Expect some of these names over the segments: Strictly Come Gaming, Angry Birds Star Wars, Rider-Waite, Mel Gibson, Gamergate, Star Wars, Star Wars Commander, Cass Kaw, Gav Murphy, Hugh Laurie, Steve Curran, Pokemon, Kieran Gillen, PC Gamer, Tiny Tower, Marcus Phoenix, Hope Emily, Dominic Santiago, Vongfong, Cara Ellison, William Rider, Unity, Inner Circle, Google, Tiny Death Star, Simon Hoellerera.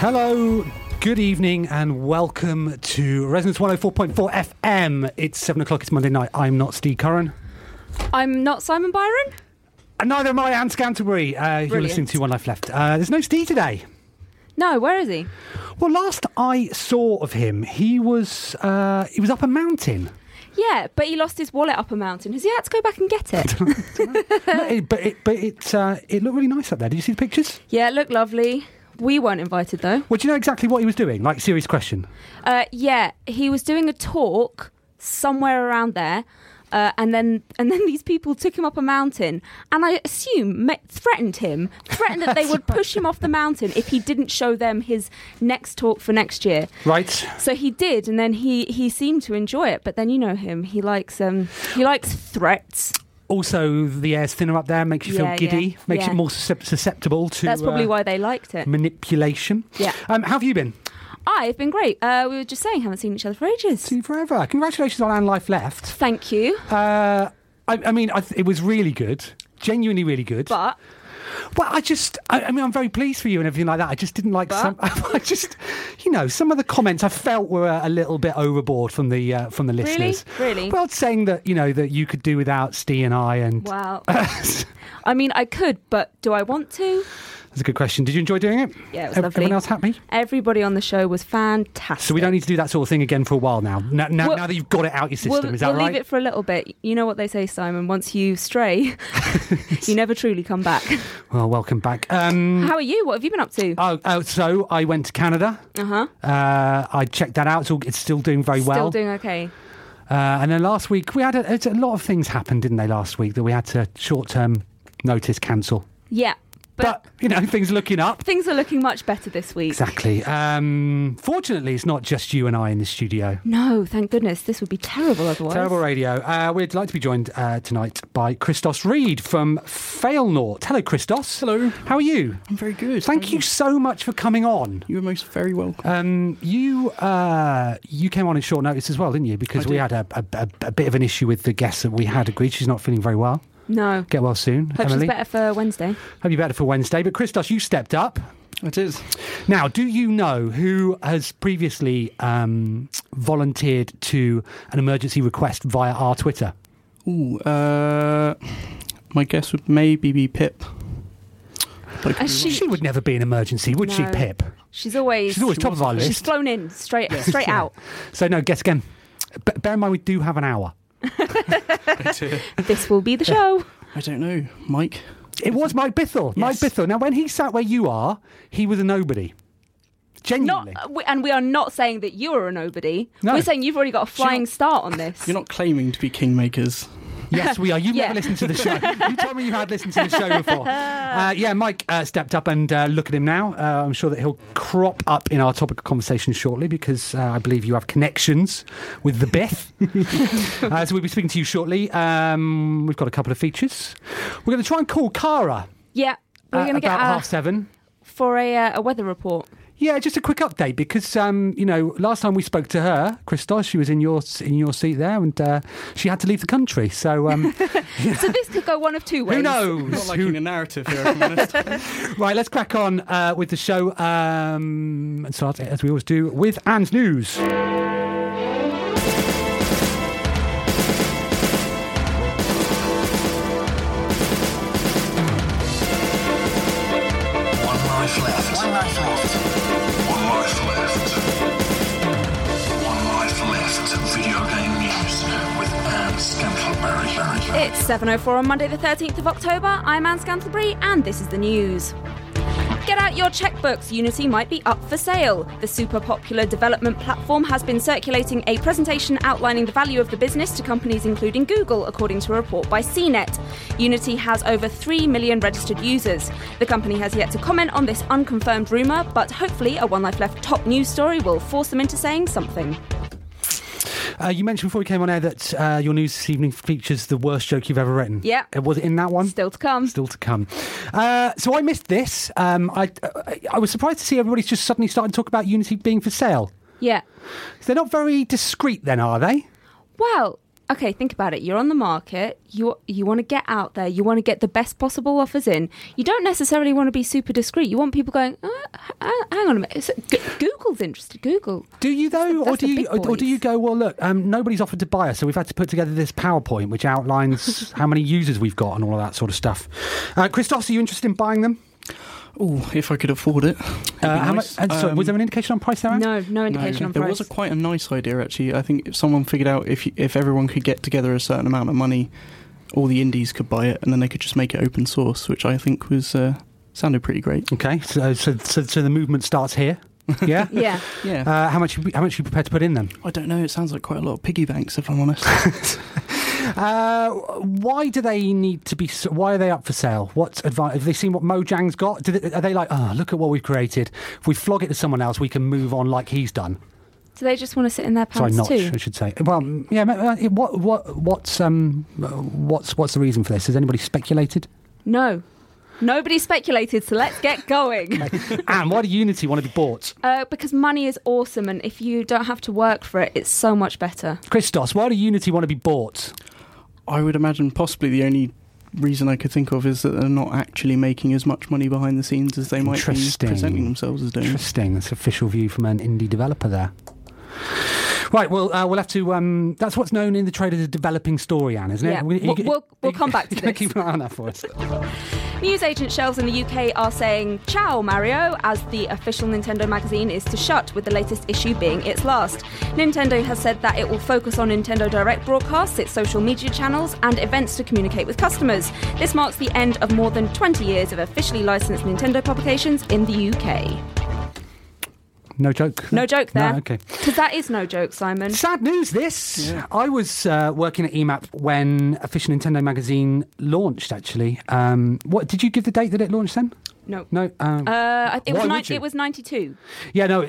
Hello, good evening, and welcome to Resonance 104.4 FM. It's 7 o'clock, it's Monday night. I'm not Steve Curran. I'm not Simon Byron. And neither am I, Anne Scantlebury. You're listening to One Life Left. There's no Steve today. No, where is he? Well, last I saw of him, he was up a mountain. Yeah, but he lost his wallet up a mountain. Has he had to go back and get it? No, it looked really nice up there. Did you see the pictures? Yeah, it looked lovely. We weren't invited, though. Well, do you know exactly what he was doing? Like, serious question. Yeah, he was doing a talk somewhere around there, and then these people took him up a mountain, and I assume threatened that they would push him off the mountain if he didn't show them his next talk for next year. Right. So he did, and then he seemed to enjoy it, but then you know him. He likes threats. Also, the air's thinner up there, makes you feel giddy, makes you more susceptible to... That's probably why they liked it. ...manipulation. Yeah. How have you been? I've been great. We were just saying, haven't seen each other for ages. Seen forever. Congratulations on One Life Left. Thank you. It was really good. Genuinely really good. But... Well, I'm very pleased for you and everything like that. I just didn't like some of the comments I felt were a little bit overboard from the listeners. Really? Well, saying that, you know, that you could do without Steve and I and... Wow. I mean, I could, but do I want to? That's a good question. Did you enjoy doing it? Yeah, it was lovely. Everyone else happy? Everybody on the show was fantastic. So we don't need to do that sort of thing again for a while now. Now that you've got it out your system, is that right? We'll leave it for a little bit. You know what they say, Simon, once you stray, you never truly come back. Well, welcome back. How are you? What have you been up to? So I went to Canada. Uh-huh. I checked that out. It's still doing very well. Still doing okay. And then last week, we had a lot of things happen, didn't they, last week, that we had to short-term notice cancel. Yeah. But, you know, things are looking up. Things are looking much better this week. Exactly. Fortunately, it's not just you and I in the studio. No, thank goodness. This would be terrible otherwise. Terrible radio. We'd like to be joined tonight by Christos Reed from Failnaught. Hello, Christos. Hello. How are you? I'm very good. Thank you so much for coming on. You're most very welcome. You came on at short notice as well, didn't you? Because we had a bit of an issue with the guest that we had agreed. She's not feeling very well. No. Get well soon, Hope Emily. Hope you're better for Wednesday. But Christos, you stepped up. It is. Now, do you know who has previously volunteered to an emergency request via our Twitter? Ooh, my guess would maybe be Pip. She would never be an emergency, would she, Pip? She's always top of our list. She's flown in straight out. So no, guess again. Bear in mind, we do have an hour. This will be the show. I don't know, Mike. It was Mike Bithell. Yes. Mike Bithell. Now, when he sat where you are, he was a nobody. Genuinely. And we are not saying that you are a nobody. No. We're saying you've already got a flying start on this. You're not claiming to be kingmakers. Yes, we are. You've never listened to the show. You told me you had listened to the show before. Mike stepped up, and look at him now. I'm sure that he'll crop up in our topic of conversation shortly, because I believe you have connections with the Beth. So we'll be speaking to you shortly. We've got a couple of features. We're going to try and call Cara. Yeah. We're going to get about 7:30 for a weather report. Yeah, just a quick update, because last time we spoke to her, Christos, she was in your seat there, and she had to leave the country. So, so this could go one of two ways. Who knows? Not liking the narrative here, if I'm honest. Right, let's crack on with the show, and start as we always do with Anne's news. It's 7:04 on Monday the 13th of October. I'm Anne Scantlebury, and this is the news. Get out your checkbooks. Unity might be up for sale. The super popular development platform has been circulating a presentation outlining the value of the business to companies including Google, according to a report by CNET. Unity has over 3 million registered users. The company has yet to comment on this unconfirmed rumour, but hopefully a One Life Left top news story will force them into saying something. You mentioned before we came on air that your news this evening features the worst joke you've ever written. Yeah. Was it in that one? Still to come. So I missed this. I was surprised to see everybody's just suddenly starting to talk about Unity being for sale. Yeah. So they're not very discreet then, are they? Well, okay, think about it. You're on the market. You want to get out there. You want to get the best possible offers in. You don't necessarily want to be super discreet. You want people going, hang on a minute. Google's interested. Google. Do you though, or do you go? Well, look, nobody's offered to buy us, so we've had to put together this PowerPoint which outlines how many users we've got and all of that sort of stuff. Christos, are you interested in buying them? Oh, if I could afford it. Nice. Was there an indication on price there, Anne? No indication on price. There was quite a nice idea, actually. I think if someone figured out if everyone could get together a certain amount of money, all the indies could buy it, and then they could just make it open source, which I think was sounded pretty great. Okay, so the movement starts here. Yeah? Yeah. How much are you prepared to put in then? I don't know. It sounds like quite a lot of piggy banks, if I'm honest. Why do they need to be? Why are they up for sale? What advice? Have they seen what Mojang's got? Are they like, oh, look at what we've created? If we flog it to someone else, we can move on like he's done. Do they just want to sit in their pants too? Sorry, I should say. Well, yeah. What's the reason for this? Has anybody speculated? No. Nobody speculated, so let's get going. Okay. Anne, why do Unity want to be bought? Because money is awesome, and if you don't have to work for it, it's so much better. Christos, why do Unity want to be bought? I would imagine possibly the only reason I could think of is that they're not actually making as much money behind the scenes as they might be presenting themselves as doing. Interesting. That's an official view from an indie developer there. Right, well, we'll have to... that's what's known in the trade as a developing story, Anne, isn't it? Yeah, we'll come back to this. Keep an eye on that for us. Newsagent shelves in the UK are saying, ciao, Mario, as the official Nintendo magazine is to shut, with the latest issue being its last. Nintendo has said that it will focus on Nintendo Direct broadcasts, its social media channels, and events to communicate with customers. This marks the end of more than 20 years of officially licensed Nintendo publications in the UK. No joke. No joke there. No, okay. Because that is no joke, Simon. Sad news, this. Yeah. I was working at EMAP when official Nintendo magazine launched, actually. What did you give the date that it launched then? No. It was 92. Yeah, no.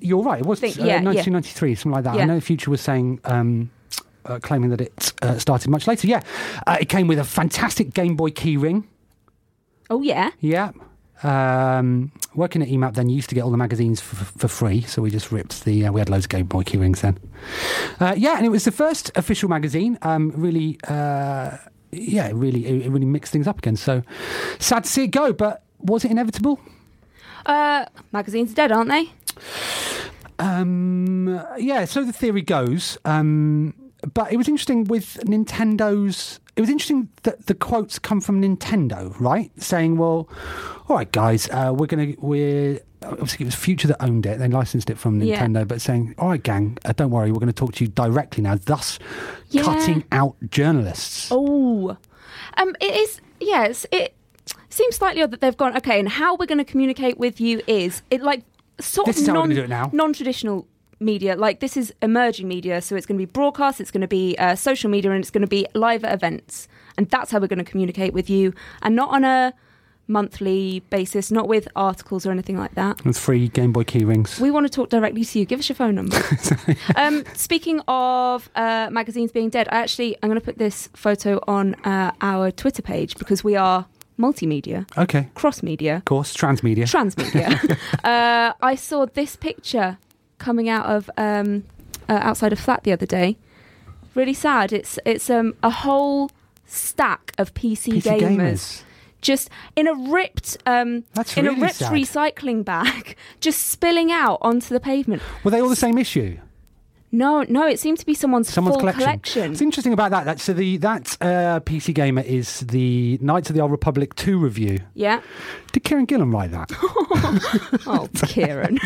You're right. It was 1993, something like that. Yeah. I know Future was saying... claiming that it started much later. Yeah. It came with a fantastic Game Boy keyring. Oh, yeah? Yeah. Working at EMAP then, you used to get all the magazines for free, so we just ripped we had loads of Game Boy key rings then. And it was the first official magazine. It really mixed things up again. So sad to see it go, but was it inevitable? Magazines are dead, aren't they? So the theory goes. But it was interesting with Nintendo's... It was interesting that the quotes come from Nintendo, right? Saying, well, all right, guys, obviously, it was Future that owned it. They licensed it from Nintendo, but saying, all right, gang, don't worry, we're going to talk to you directly now, thus cutting out journalists. Oh. It is... Yes, it seems slightly odd that they've gone, okay, and how we're going to communicate with you is... It like sort this of is how we're going to do it now. Non-traditional... media, like this is emerging media, so it's going to be broadcast, it's going to be social media, and it's going to be live events. And that's how we're going to communicate with you, and not on a monthly basis, not with articles or anything like that. With free Game Boy key rings. We want to talk directly to you. Give us your phone number. Speaking of magazines being dead, I'm going to put this photo on our Twitter page, because we are multimedia. Okay. Cross-media. Of course, transmedia. Transmedia. I saw this picture coming out of outside a flat the other day. Really sad. It's a whole stack of PC gamers. Just in a ripped recycling bag, just spilling out onto the pavement. Were they all the same issue? No, it seemed to be someone's full collection. It's interesting about that. So that PC Gamer is the Knights of the Old Republic 2 review. Yeah. Did Kieran Gillen write that? Oh, Kieran.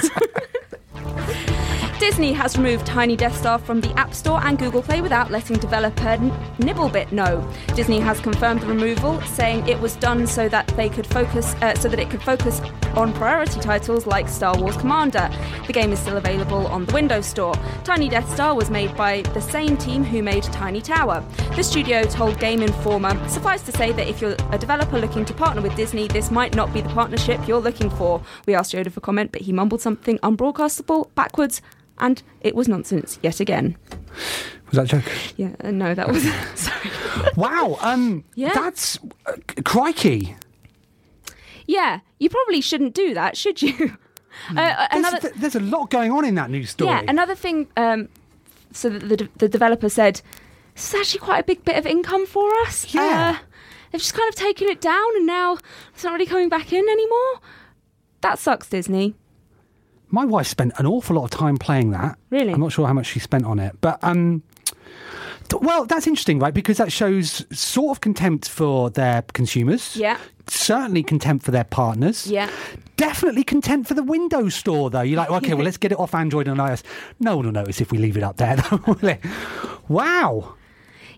Disney has removed Tiny Death Star from the App Store and Google Play without letting developer Nibblebit know. Disney has confirmed the removal, saying it was done so that it could focus on priority titles like Star Wars Commander. The game is still available on the Windows Store. Tiny Death Star was made by the same team who made Tiny Tower. The studio told Game Informer, suffice to say that if you're a developer looking to partner with Disney, this might not be the partnership you're looking for. We asked Yoda for comment, but he mumbled something unbroadcastable backwards, and it was nonsense yet again. Was that a joke? Yeah, no, that was... Sorry. Wow, that's... crikey. Yeah, you probably shouldn't do that, should you? There's a lot going on in that news story. Yeah, another thing... so the developer said, this is actually quite a big bit of income for us. Yeah. They've just kind of taken it down, and now it's not really coming back in anymore. That sucks, Disney. My wife spent an awful lot of time playing that. Really? I'm not sure how much she spent on it. But, well, that's interesting, right? Because that shows sort of contempt for their consumers. Yeah. Certainly contempt for their partners. Yeah. Definitely contempt for the Windows Store, though. You're like, okay, well, let's get it off Android and iOS. No one will notice if we leave it up there, though, will it? Wow.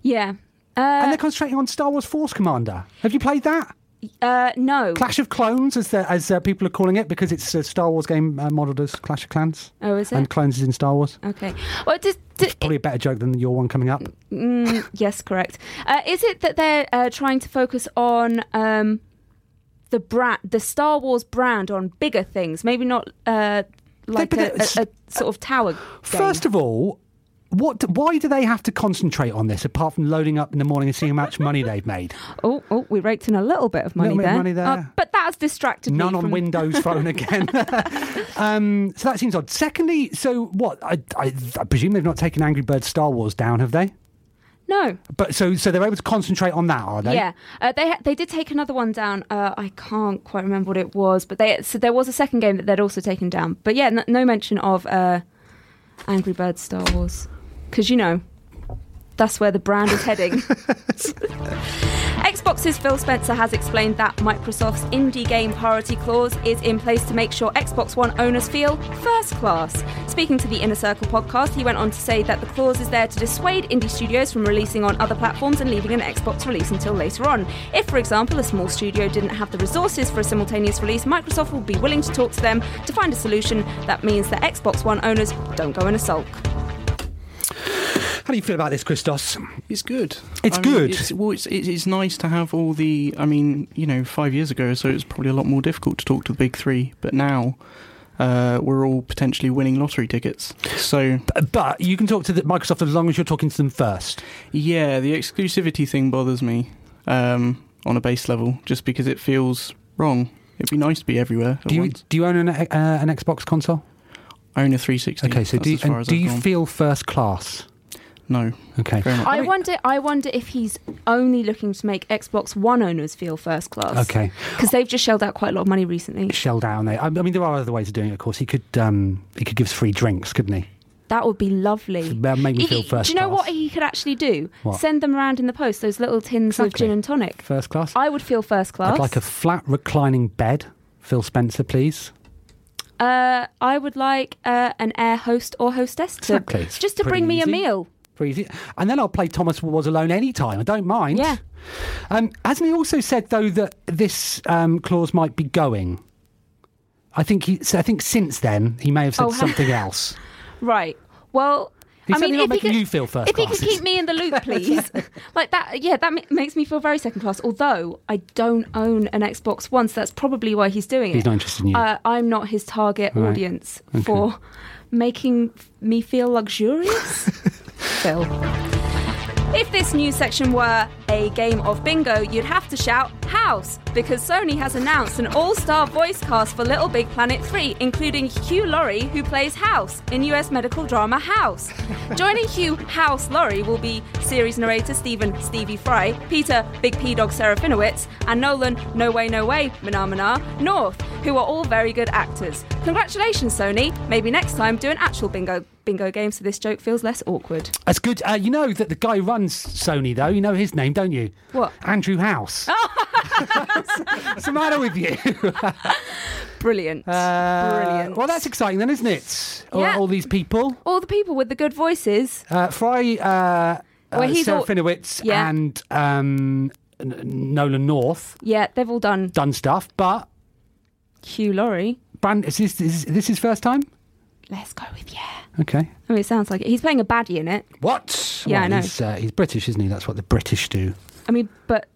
Yeah. And they're concentrating on Star Wars Force Commander. Have you played that? No. Clash of Clones, as people are calling it, because it's a Star Wars game modelled as Clash of Clans. Oh, is it? And Clones is in Star Wars. Okay. Well, it's probably a better joke than your one coming up. Yes, correct. Is it that they're trying to focus on the Star Wars brand on bigger things? Maybe not like a sort of tower game. First of all, why do they have to concentrate on this, apart from loading up in the morning and seeing how much money they've made? Oh, we raked in a little bit of money there. But that's distracted me. None on Windows Phone again. So that seems odd. Secondly, so what? I presume they've not taken Angry Birds Star Wars down, have they? No. But so they're able to concentrate on that, are they? Yeah. They did take another one down. I can't quite remember what it was, but there was a second game that they'd also taken down. But yeah, no mention of Angry Birds Star Wars. Because, you know, that's where the brand is heading. Xbox's Phil Spencer has explained that Microsoft's indie game priority clause is in place to make sure Xbox One owners feel first class. Speaking to the Inner Circle podcast, he went on to say that the clause is there to dissuade indie studios from releasing on other platforms and leaving an Xbox release until later on. If, for example, a small studio didn't have the resources for a simultaneous release, Microsoft will be willing to talk to them to find a solution that means that Xbox One owners don't go in a sulk. How do you feel about this, Christos? It's good. It's good. It's nice to have all the... 5 years ago, so it was probably a lot more difficult to talk to the big three. But now, we're all potentially winning lottery tickets. So, but you can talk to Microsoft as long as you're talking to them first. Yeah, the exclusivity thing bothers me on a base level, just because it feels wrong. It'd be nice to be everywhere. Do you own an Xbox console? I own a 360. Okay, so do you feel first class? No. Okay. I wonder if he's only looking to make Xbox One owners feel first class. Okay. Because they've just shelled out quite a lot of money recently. Shelled out. There are other ways of doing it, of course. He could give us free drinks, couldn't he? That would be lovely. That made me feel first class. Do you know what he could actually do? What? Send them around in the post, those little tins of gin and tonic. First class. I would feel first class. I'd like a flat reclining bed. Phil Spencer, please. I would like an air host or hostess to bring me a meal. And then I'll play Thomas Was Alone anytime. I don't mind. Yeah. Hasn't he also said, though, that this clause might be going? I think since then he may have said something else. Right. Well, he's certainly not making you feel first class. If you could keep me in the loop, please. Like that, yeah, that makes me feel very second class. Although I don't own an Xbox One, so that's probably why he's doing it. He's not interested in you. I'm not his target audience for making me feel luxurious. Phil. If this news section were a game of bingo, you'd have to shout House, because Sony has announced an all-star voice cast for Little Big Planet 3, including Hugh Laurie, who plays House in US medical drama House. Joining Hugh House Laurie will be series narrator Stephen Stevie Fry, Peter Big P Dog Serafinowicz, and Nolan No Way No Way Manamana North, who are all very good actors. Congratulations, Sony. Maybe next time do an actual bingo game, so this joke feels less awkward. That's good. You know that the guy who runs Sony, though. You know his name, don't you? What? Andrew House. What's the matter with you? Brilliant. Brilliant. Well, that's exciting then, isn't it? Yeah. All these people. All the people with the good voices. Fry, Serafinowicz, and Nolan North. Yeah, they've all done stuff, but... Hugh Laurie. Is this his first time? Let's go with yeah. Okay. I mean, it sounds like it. He's playing a baddie in it. What? Yeah, well, I know. He's British, isn't he? That's what the British do. I mean, but...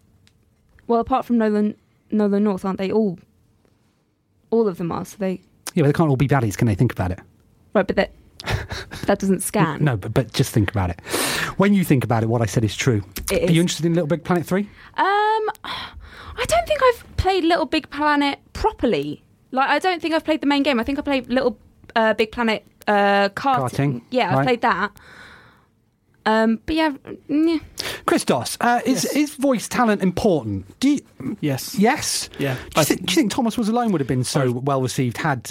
Well, apart from Nolan North, aren't they all... All of them are, so they... Yeah, but they can't all be baddies, can they? Think about it. Right, but that doesn't scan. No, but just think about it. When you think about it, what I said is true. It is. Are you interested in Little Big Planet 3? I don't think I've played Little Big Planet properly. Like, I don't think I've played the main game. I think I played Little... Big Planet karting. Yeah, I played that. But yeah. Christos, is voice talent important? Do you, yes. Yes? Yeah. Do you think Thomas Was Alone would have been so well received had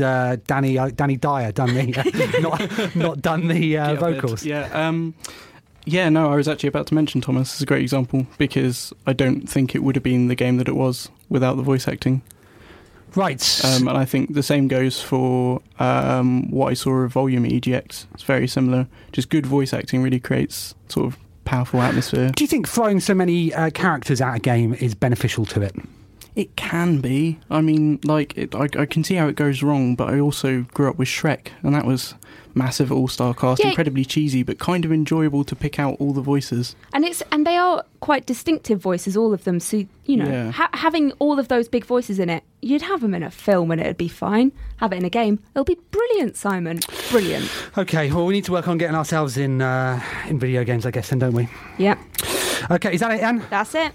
Danny Dyer done the not done the vocals? Yeah. I was actually about to mention Thomas as a great example, because I don't think it would have been the game that it was without the voice acting. Right. And I think the same goes for what I saw of Volume at EGX. It's very similar. Just good voice acting really creates sort of powerful atmosphere. Do you think throwing so many characters at a game is beneficial to it? It can be. I mean, like, I can see how it goes wrong, but I also grew up with Shrek, and that was massive all-star cast, incredibly cheesy, but kind of enjoyable to pick out all the voices. And they are quite distinctive voices, all of them, so, you know, having all of those big voices in it, you'd have them in a film and it'd be fine. Have it in a game. It'll be brilliant, Simon. Brilliant. Okay, well, we need to work on getting ourselves in video games, I guess, then, don't we? Yeah. Okay, is that it, Anne? That's it.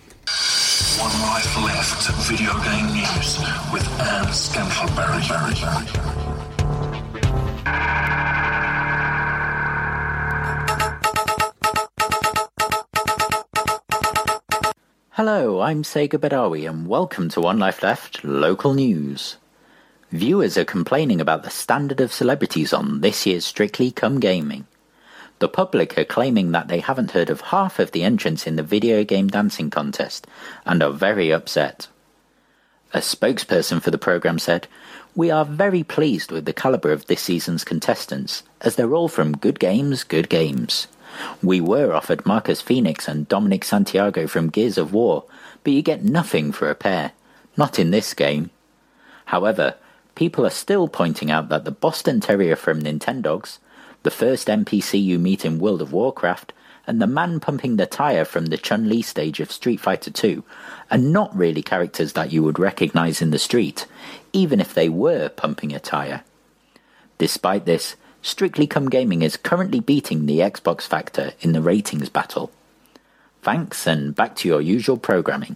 One Life Left video game news with Anne Scantlebury. Hello, I'm Sega Badawi and welcome to One Life Left local news. Viewers are complaining about the standard of celebrities on this year's Strictly Come Gaming. The public are claiming that they haven't heard of half of the entrants in the video game dancing contest and are very upset. A spokesperson for the programme said, "We are very pleased with the calibre of this season's contestants, as they're all from good games. We were offered Marcus Phoenix and Dominic Santiago from Gears of War, but you get nothing for a pair. Not in this game." However, people are still pointing out that the Boston Terrier from Nintendogs, the first NPC you meet in World of Warcraft, and the man pumping the tyre from the Chun-Li stage of Street Fighter II are not really characters that you would recognise in the street, even if they were pumping a tyre. Despite this, Strictly Come Gaming is currently beating the Xbox Factor in the ratings battle. Thanks, and back to your usual programming.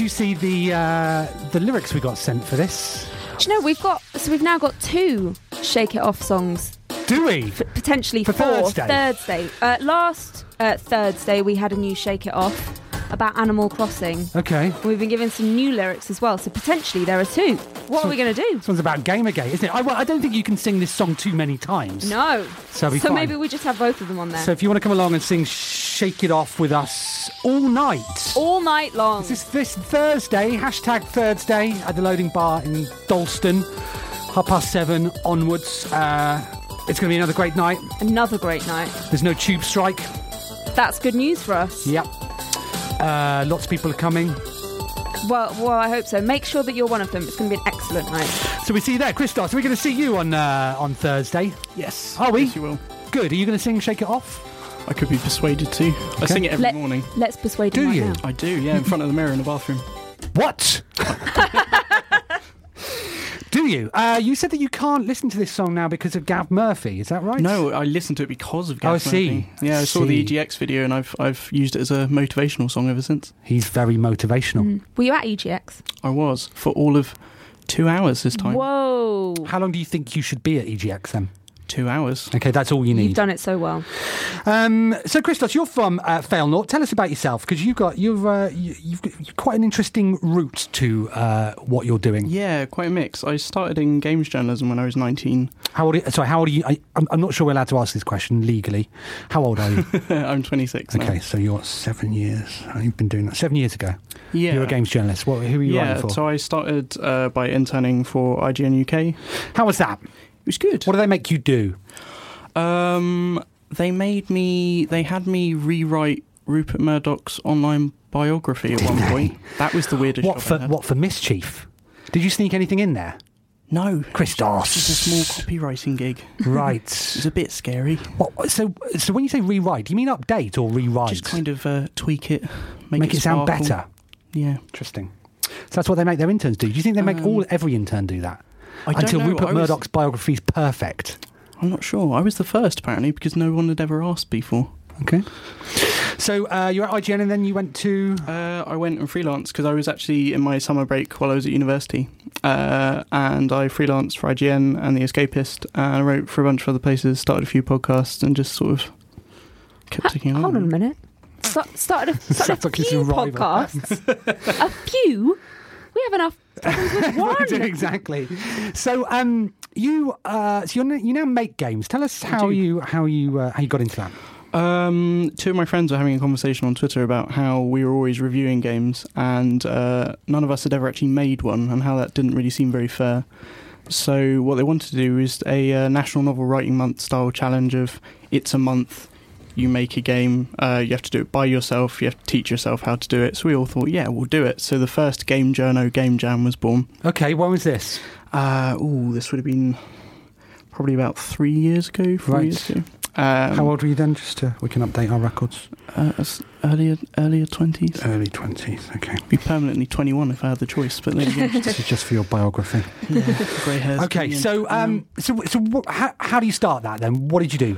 you see the lyrics we got sent for this? Do you know, we've now got two Shake It Off songs. Do we? Potentially for Thursday. Last Thursday we had a new Shake It Off about Animal Crossing. Okay. We've been given some new lyrics as well, so potentially there are two. What are we going to do? This one's about Gamergate, isn't it? I don't think you can sing this song too many times. No. So maybe we just have both of them on there. So if you want to come along and sing Shake It Off with us all night. All night long. This Thursday, #Thursday at the Loading Bar in Dalston, 7:30 onwards. It's going to be another great night. Another great night. There's no tube strike. That's good news for us. Yep. Lots of people are coming. Well, I hope so. Make sure that you're one of them. It's going to be an excellent night. So we see you there. Christos, are we going to see you on Thursday? Yes. Are we? Yes, you will. Good. Are you going to sing Shake It Off? I could be persuaded to. Okay. I sing it every morning. Let's persuade him. Do you? Now. I do, yeah, in front of the mirror in the bathroom. What? Do you? You said that you can't listen to this song now because of Gav Murphy. Is that right? No, I listened to it because of Gav Murphy. I see. Yeah, I saw the EGX video and I've used it as a motivational song ever since. He's very motivational. Mm. Were you at EGX? I was, for all of 2 hours this time. Whoa. How long do you think you should be at EGX then? 2 hours. Okay, that's all you need. You've done it so well. So, Christos, you're from Failnaught. Tell us about yourself, because you've got quite an interesting route to what you're doing. Yeah, quite a mix. I started in games journalism when I was 19. How old? How old are you? I'm not sure we're allowed to ask this question legally. How old are you? I'm 26. Okay, now. So you're 7 years. You've been doing that 7 years ago. Yeah, you're a games journalist. Who are you writing for? Yeah, so I started by interning for IGN UK. How was that? It was good. What did they make you do? They had me rewrite Rupert Murdoch's online biography at one point. That was the weirdest job I had. What for mischief? Did you sneak anything in there? No. Christos. It was a small copywriting gig. Right. It was a bit scary. What, so when you say rewrite, do you mean update or rewrite? Just kind of tweak it, make it sound better. Yeah. Interesting. So that's what they make their interns do. Do you think they make every intern do that? Until Murdoch's biography is perfect. I'm not sure. I was the first, apparently, because no one had ever asked before. Okay. So you were at IGN and then you went to... I went and freelanced because I was actually in my summer break while I was at university. And I freelanced for IGN and The Escapist. And I wrote for a bunch of other places, started a few podcasts and just sort of kept ticking along. Hold on a minute. Started a few podcasts? A few? We have enough problems with one. Exactly. So you now make games. Tell us how you got into that. Two of my friends were having a conversation on Twitter about how we were always reviewing games and none of us had ever actually made one and how that didn't really seem very fair. So what they wanted to do is a National Novel Writing Month style challenge of it's a month. You make a game, you have to do it by yourself, you have to teach yourself how to do it. So we all thought, yeah, we'll do it. So the first Game Journo Game Jam was born. Okay, when was this? This would have been probably about 3 years ago, four years ago. How old were you then, we can update our records? Earlier 20s. Early 20s, okay. Be permanently 21 if I had the choice, but then again... This is just for your biography. Yeah, grey hairs. Okay, so how do you start that then? What did you do?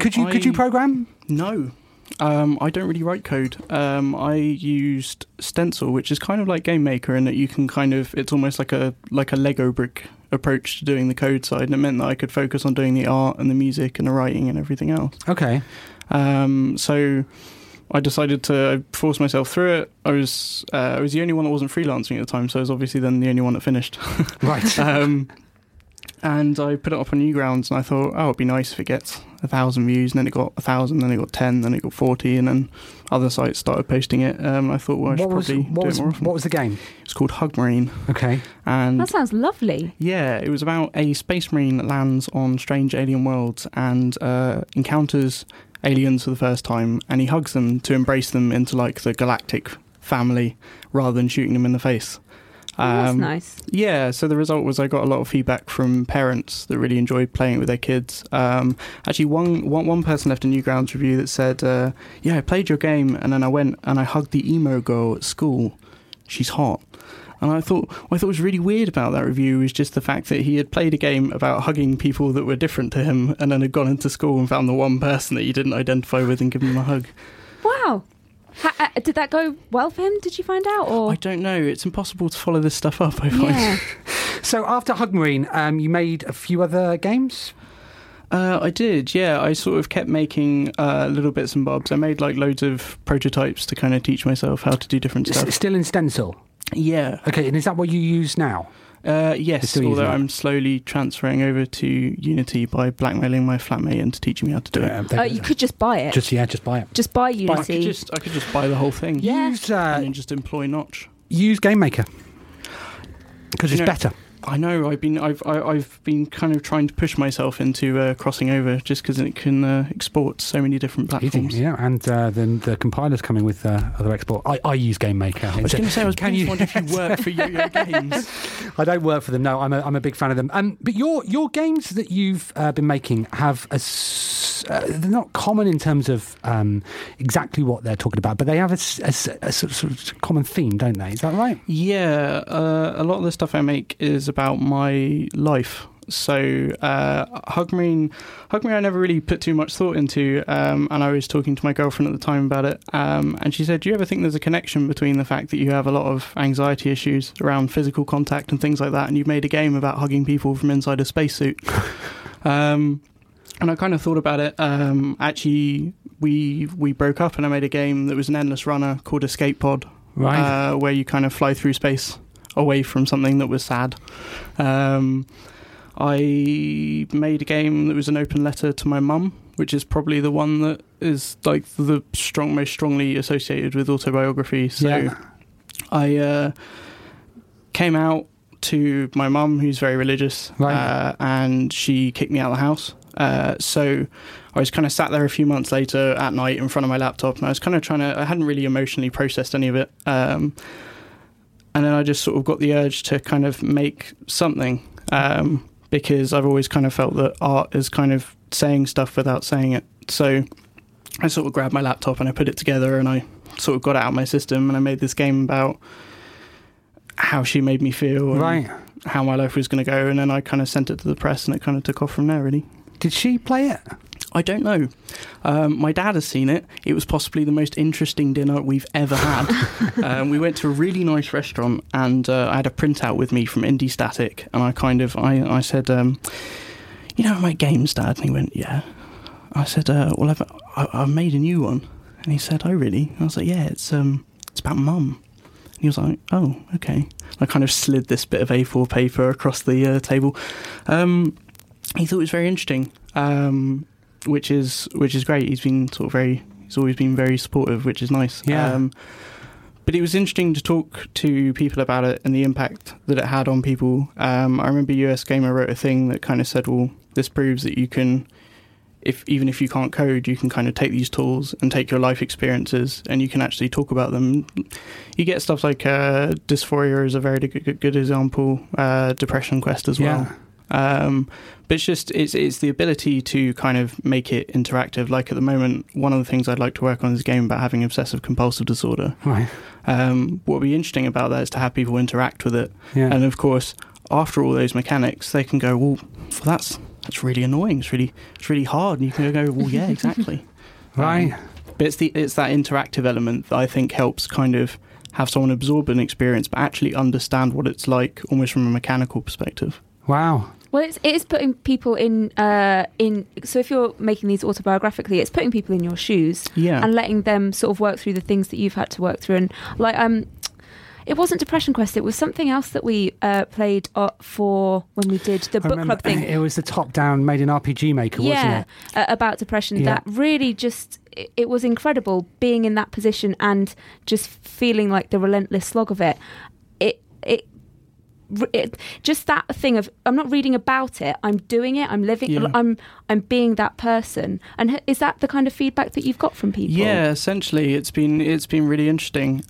Could you program? No. I don't really write code. I used Stencyl, which is kind of like Game Maker in that you can kind of... It's almost like a Lego brick approach to doing the code side, and it meant that I could focus on doing the art and the music and the writing and everything else. Okay. So I decided to force myself through it. I was the only one that wasn't freelancing at the time, so I was obviously then the only one that finished. Right. And I put it up on Newgrounds, and I thought, it'd be nice if it gets 1,000 views, and then it got 1,000, then it got 10, then it got 40, and then other sites started posting it. I thought, I should probably do it more often. What was the game? It's called Hug Marine. Okay. And that sounds lovely. Yeah, it was about a space marine that lands on strange alien worlds and encounters aliens for the first time, and he hugs them to embrace them into, like, the galactic family rather than shooting them in the face. That's nice. Yeah, so the result was I got a lot of feedback from parents that really enjoyed playing it with their kids. Actually, one person left a Newgrounds review that said, I played your game and then I went and I hugged the emo girl at school. She's hot. And I thought was really weird about that review was just the fact that he had played a game about hugging people that were different to him and then had gone into school and found the one person that he didn't identify with and given them a hug. Wow. Did that go well for him? Did you find out? Or? I don't know. It's impossible to follow this stuff up, I find. Yeah. So after Hugmarine, you made a few other games? I did, yeah. I sort of kept making little bits and bobs. I made like loads of prototypes to kind of teach myself how to do different stuff. Still in Stencyl? Yeah. Okay, and is that what you use now? Yes, although I'm slowly transferring over to Unity by blackmailing my flatmate into teaching me how to do it. You could just buy it. Just buy it. Just buy Unity. I could just buy the whole thing. Yeah. And then just employ Notch. Use Game Maker because it's better. I know. I've been kind of trying to push myself into crossing over, just because it can export so many different platforms. Yeah, and then the compiler's coming with other export. I use Game Maker. I was going to say, I was wondering if you work for your games. I don't work for them. No, I'm a big fan of them. But your games that you've been making have they're not common in terms of exactly what they're talking about, but they have a sort of common theme, don't they? Is that right? Yeah, a lot of the stuff I make is about my life. So Hugmarine I never really put too much thought into, and I was talking to my girlfriend at the time about it, and she said, do you ever think there's a connection between the fact that you have a lot of anxiety issues around physical contact and things like that, and you've made a game about hugging people from inside a spacesuit? And I kind of thought about it. Actually, we broke up and I made a game that was an endless runner called Escape Pod, right. Where you kind of fly through space away from something that was sad. I made a game that was an open letter to my mum, which is probably the one that is like the most strongly associated with autobiography. So yeah. I came out to my mum, who's very religious, right. And she kicked me out of the house. So I was kind of sat there a few months later at night in front of my laptop, and I was kind of I hadn't really emotionally processed any of it. And then I just sort of got the urge to kind of make something, because I've always kind of felt that art is kind of saying stuff without saying it. So I sort of grabbed my laptop and I put it together, and I sort of got it out of my system, and I made this game about how she made me feel and right. how my life was going to go. And then I kind of sent it to the press, and it kind of took off from there, really. Did she play it? I don't know. My dad has seen it. It was possibly the most interesting dinner we've ever had. We went to a really nice restaurant, and I had a printout with me from Indie Static, and I said, you know my games, Dad? And he went, yeah. I said, well, I've made a new one. And he said, oh, really? And I was like, yeah, it's about Mum. And he was like, oh, okay. I kind of slid this bit of A4 paper across the table. He thought it was very interesting, which is great. He's always been very supportive, which is nice. Yeah. But it was interesting to talk to people about it and the impact that it had on people. I remember US Gamer wrote a thing that kind of said, well, this proves that you can, even if you can't code, you can kind of take these tools and take your life experiences, and you can actually talk about them. You get stuff like dysphoria is a very good example, Depression Quest as well. Yeah. But it's the ability to kind of make it interactive. Like at the moment, one of the things I'd like to work on is a game about having obsessive compulsive disorder. Right. What would be interesting about that is to have people interact with it. Yeah. And of course, after all those mechanics, they can go, well, that's really annoying. It's really hard. And you can go, well, yeah, exactly. Right. But it's that interactive element that I think helps kind of have someone absorb an experience, but actually understand what it's like almost from a mechanical perspective. Wow. Well, it is putting people in. So if you're making these autobiographically, it's putting people in your shoes, yeah. and letting them sort of work through the things that you've had to work through. And like, it wasn't Depression Quest. It was something else that we played for when we did the book club thing. It was the top-down made in RPG Maker, wasn't it? About depression. Yeah. That really just. It was incredible being in that position and just feeling like the relentless slog of it. It just that thing of I'm not reading about it, I'm doing it, I'm living, yeah. I'm being that person. And is that the kind of feedback that you've got from people? Yeah, essentially it's been really interesting,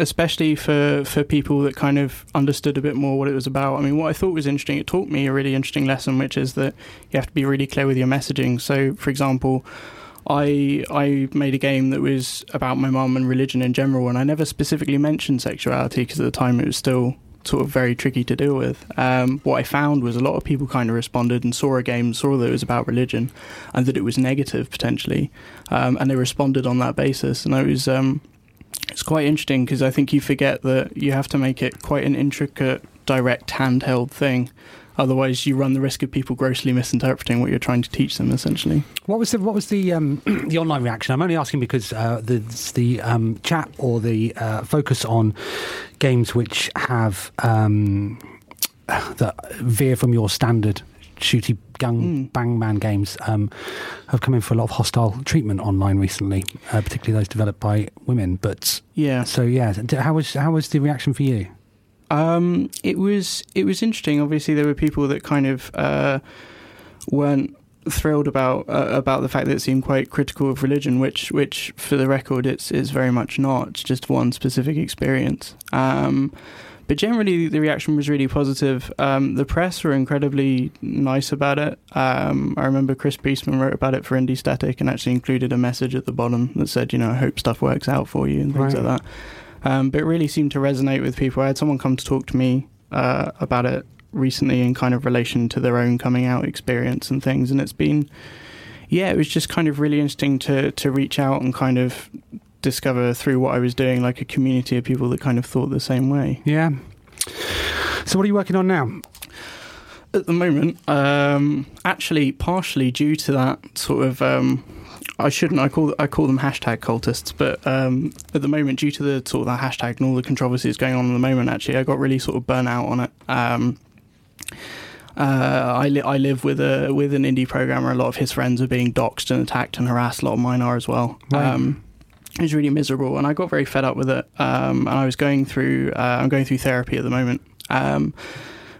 especially for people that kind of understood a bit more what it was about. I mean, what I thought was interesting, it taught me a really interesting lesson, which is that you have to be really clear with your messaging. So for example, I made a game that was about my mum and religion in general, and I never specifically mentioned sexuality because at the time it was still sort of very tricky to deal with. What I found was a lot of people kind of responded and saw a game, saw that it was about religion and that it was negative potentially, and they responded on that basis. And it was it's quite interesting, because I think you forget that you have to make it quite an intricate, direct, handheld thing. Otherwise, you run the risk of people grossly misinterpreting what you're trying to teach them, essentially. What was the the online reaction? I'm only asking because the chat or the focus on games which have that veer from your standard shooty gun bang man games have come in for a lot of hostile treatment online recently, particularly those developed by women. But yeah, so yeah, how was the reaction for you? It was interesting. Obviously, there were people that kind of weren't thrilled about the fact that it seemed quite critical of religion, which for the record, it's very much not. It's just one specific experience. But generally, the reaction was really positive. The press were incredibly nice about it. I remember Chris Priestman wrote about it for Indie Static and actually included a message at the bottom that said, you know, I hope stuff works out for you and things like that. But it really seemed to resonate with people. I had someone come to talk to me about it recently in kind of relation to their own coming out experience and things. And it's been, yeah, it was just kind of really interesting to reach out and kind of discover through what I was doing, like a community of people that kind of thought the same way. Yeah. So what are you working on now? At the moment, actually partially due to that sort of... I call them hashtag cultists, but at the moment, due to the sort of the hashtag and all the controversies going on at the moment, actually, I got really sort of burnt out on it. I live with an indie programmer. A lot of his friends are being doxxed and attacked and harassed. A lot of mine are as well. Right. It was really miserable, and I got very fed up with it. And I was going through I'm going through therapy at the moment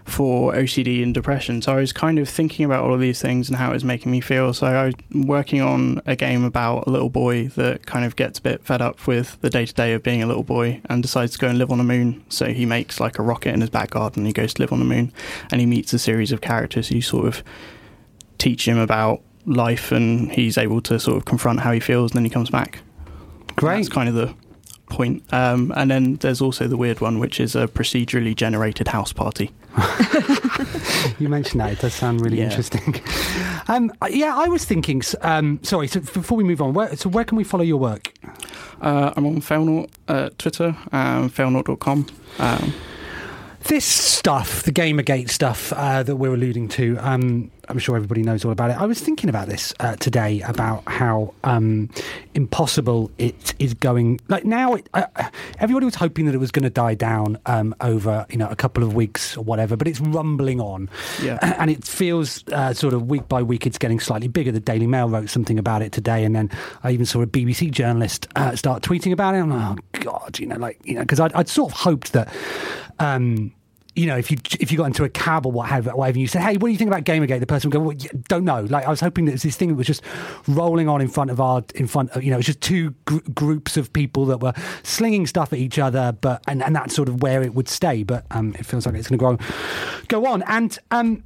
for OCD and depression. So I was kind of thinking about all of these things and how it was making me feel. So I was working on a game about a little boy that kind of gets a bit fed up with the day-to-day of being a little boy and decides to go and live on the moon. So he makes like a rocket in his back garden, he goes to live on the moon, and he meets a series of characters who sort of teach him about life, and he's able to sort of confront how he feels, and then he comes back. Great. That's kind of the point. And then there's also the weird one, which is a procedurally generated house party. You mentioned that. It does sound really interesting. I was thinking... sorry, so before we move on, where can we follow your work? I'm on Failnaught Twitter, failnaught.com. This stuff, the Gamergate stuff that we're alluding to, I'm sure everybody knows all about it. I was thinking about this today, about how impossible it is going. Like now, everybody was hoping that it was going to die down over a couple of weeks or whatever, but it's rumbling on. Yeah. And it feels sort of week by week it's getting slightly bigger. The Daily Mail wrote something about it today, and then I even saw a BBC journalist start tweeting about it. I'm like, oh, God, because I'd sort of hoped that... if you got into a cab or whatever, and you said, "Hey, what do you think about Gamergate?" the person would go, "Well, yeah, don't know." Like I was hoping that it was this thing that was just rolling on in front of it was just two groups of people that were slinging stuff at each other, but and that's sort of where it would stay. But it feels like it's going to go on, and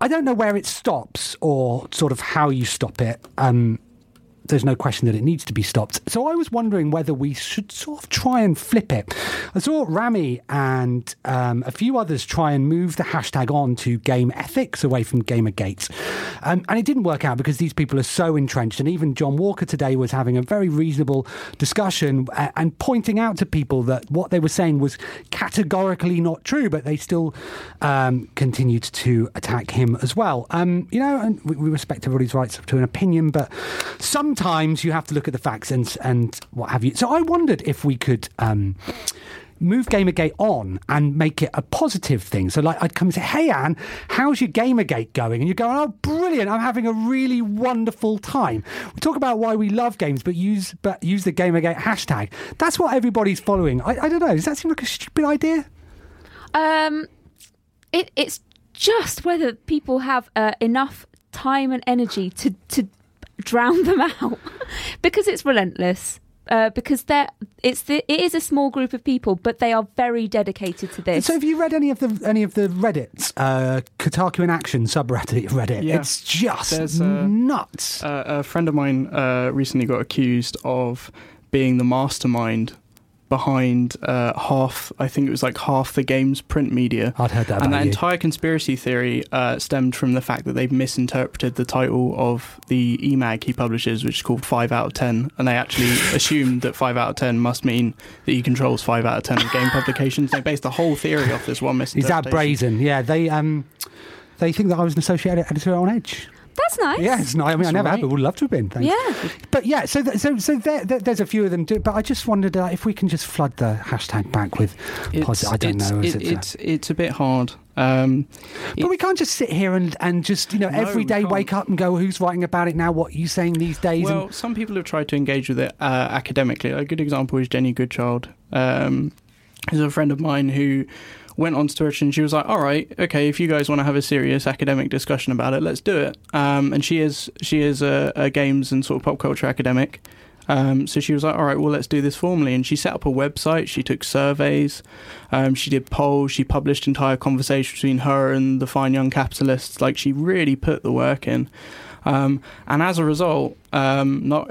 I don't know where it stops or sort of how you stop it. There's no question that it needs to be stopped. So I was wondering whether we should sort of try and flip it. I saw Rami and a few others try and move the hashtag on to game ethics away from Gamergate. And it didn't work out because these people are so entrenched. And even John Walker today was having a very reasonable discussion and pointing out to people that what they were saying was categorically not true, but they still continued to attack him as well. And we respect everybody's rights to an opinion, but Sometimes you have to look at the facts and what have you. So I wondered if we could move Gamergate on and make it a positive thing. So like I'd come and say, "Hey, Anne, how's your Gamergate going?" And you're going, "Oh, brilliant. I'm having a really wonderful time." We talk about why we love games, but use the Gamergate hashtag. That's what everybody's following. I don't know. Does that seem like a stupid idea? It's just whether people have enough time and energy to drown them out because it's relentless. Because it is a small group of people, but they are very dedicated to this. So, have you read any of the Reddits, Kotaku in Action subreddit? Yeah. It's just nuts. A friend of mine recently got accused of being the mastermind behind half the game's print media. I'd heard that about. And that entire conspiracy theory stemmed from the fact that they've misinterpreted the title of the EMAG he publishes, which is called 5 out of 10, and they actually assumed that 5 out of 10 must mean that he controls 5 out of 10 of game publications. They based the whole theory off this one misinterpretation. Is that brazen? Yeah, they think that I was an associate editor on Edge. That's nice. Yeah, it's nice. I mean, that's I never right. had. Would love to have been. Thanks. Yeah. But yeah, so there's a few of them. But I just wondered if we can just flood the hashtag back with positive. I don't know. It's a bit hard. But we can't just sit here and just, you know, every day wake up and go, who's writing about it now? What are you saying these days? Well, some people have tried to engage with it academically. A good example is Jenny Goodchild, who's a friend of mine who went on to Twitter and she was like, all right, okay, if you guys want to have a serious academic discussion about it, let's do it. And she is a games and sort of pop culture academic. So she was like, all right, well, let's do this formally. And she set up a website. She took surveys. She did polls. She published entire conversations between her and the fine young capitalists. Like, she really put the work in. And as a result,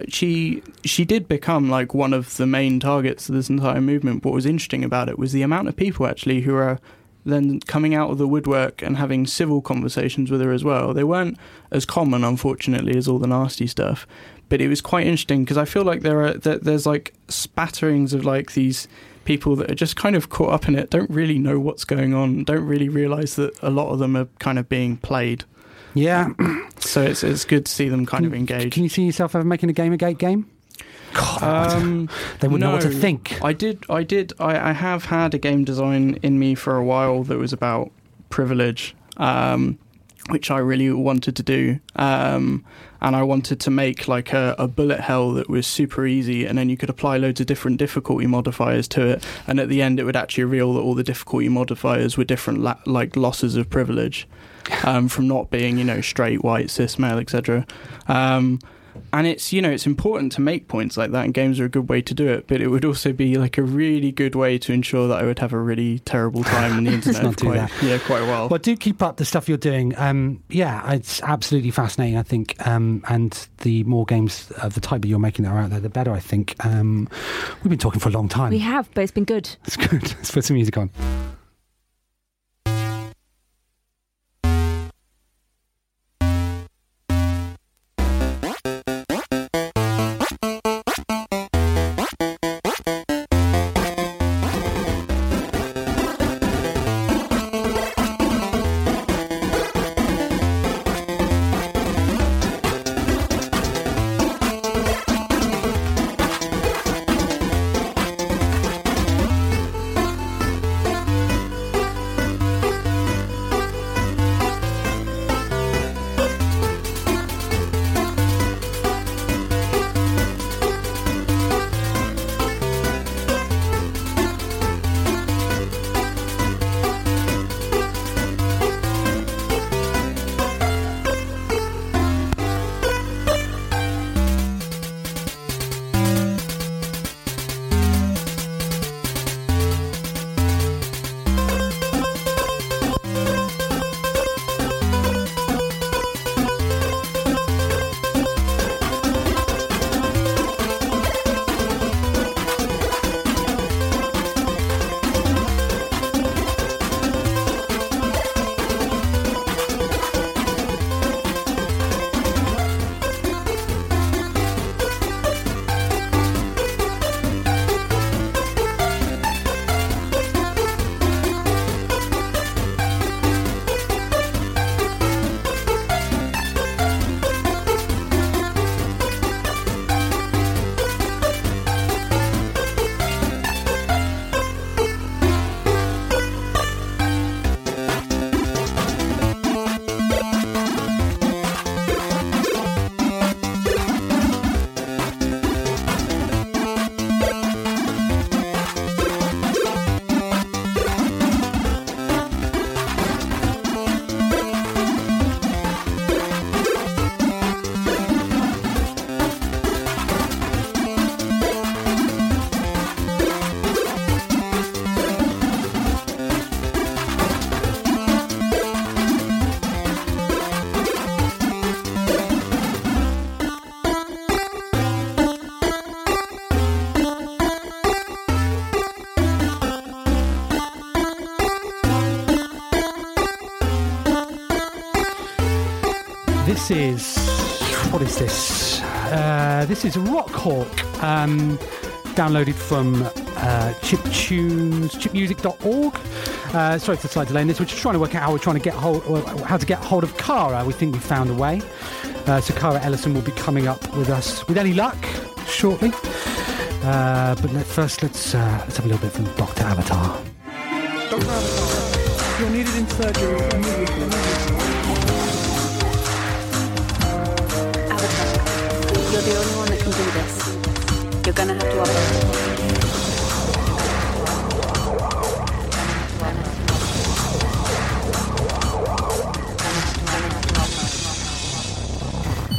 she did become like one of the main targets of this entire movement. What was interesting about it was the amount of people actually who are then coming out of the woodwork and having civil conversations with her as well. They weren't as common, unfortunately, as all the nasty stuff. But it was quite interesting because I feel like there's like spatterings of like these people that are just kind of caught up in it, don't really know what's going on, don't really realise that a lot of them are kind of being played. Yeah. So it's good to see them kind of engaged. Can you see yourself ever making a Gamergate game? God, they wouldn't know what to think. I have had a game design in me for a while that was about privilege, which I really wanted to do. And I wanted to make like a bullet hell that was super easy, and then you could apply loads of different difficulty modifiers to it. And at the end, it would actually reveal that all the difficulty modifiers were different losses of privilege from not being, you know, straight, white, cis, male, etc. And it's, you know, it's important to make points like that, and games are a good way to do it. But it would also be like a really good way to ensure that I would have a really terrible time on the internet. Quite well. Well, do keep up the stuff you're doing. It's absolutely fascinating, I think. And the more games of the type that you're making that are out there, the better, I think. We've been talking for a long time. We have, but it's been good. It's good. Let's put some music on. This is... what is this? This is Rockhawk, downloaded from chiptunes, chipmusic.org. Sorry for the slight delay in this. We're just trying to work out how to get hold of Cara. We think we found a way. So Cara Ellison will be coming up with us, with any luck, shortly. But first, let's have a little bit from Dr. Avatar. Dr. Avatar, you're needed in surgery immediately. Avatar, you're the only one that can do this. You're gonna have to operate.